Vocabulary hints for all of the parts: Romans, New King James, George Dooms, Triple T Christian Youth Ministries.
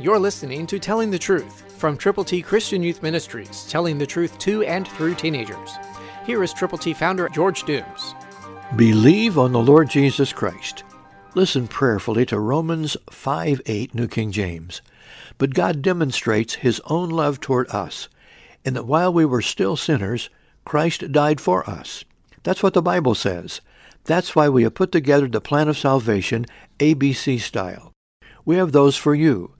You're listening to Telling the Truth from Triple T Christian Youth Ministries, telling the truth to and through teenagers. Here is Triple T founder George Dooms. Believe on the Lord Jesus Christ. Listen prayerfully to Romans 5:8, New King James. But God demonstrates His own love toward us, in that while we were still sinners, Christ died for us. That's what the Bible says. That's why we have put together the plan of salvation, ABC style. We have those for you,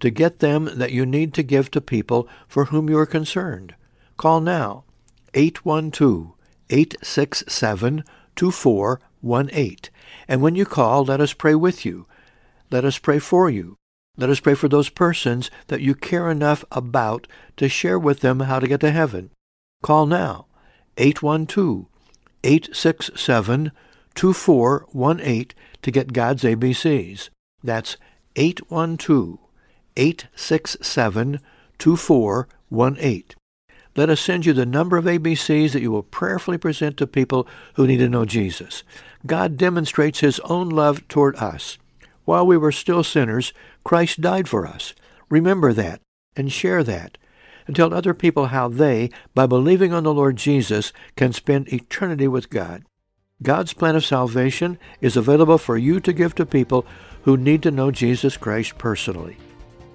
to get them that you need to give to people for whom you are concerned. Call now, 812-867-2418. And when you call, let us pray with you. Let us pray for you. Let us pray for those persons that you care enough about to share with them how to get to heaven. Call now, 812-867-2418 to get God's ABCs. That's 812-867-2418. Let us send you the number of ABCs that you will prayerfully present to people who need to know Jesus. God demonstrates His own love toward us. While we were still sinners, Christ died for us. Remember that and share that, and tell other people how they, by believing on the Lord Jesus, can spend eternity with God. God's plan of salvation is available for you to give to people who need to know Jesus Christ personally.